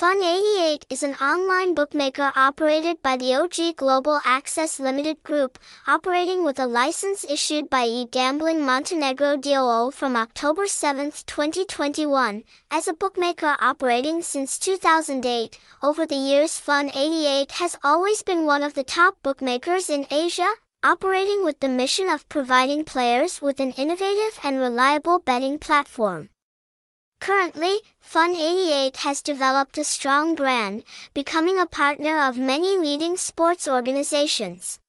Fun88 is an online bookmaker operated by the OG Global Access Limited Group, operating with a license issued by eGambling Montenegro DOO from October 7, 2021. As a bookmaker operating since 2008, over the years Fun88 has always been one of the top bookmakers in Asia, operating with the mission of providing players with an innovative and reliable betting platform. Currently, Fun88 has developed a strong brand, becoming a partner of many leading sports organizations.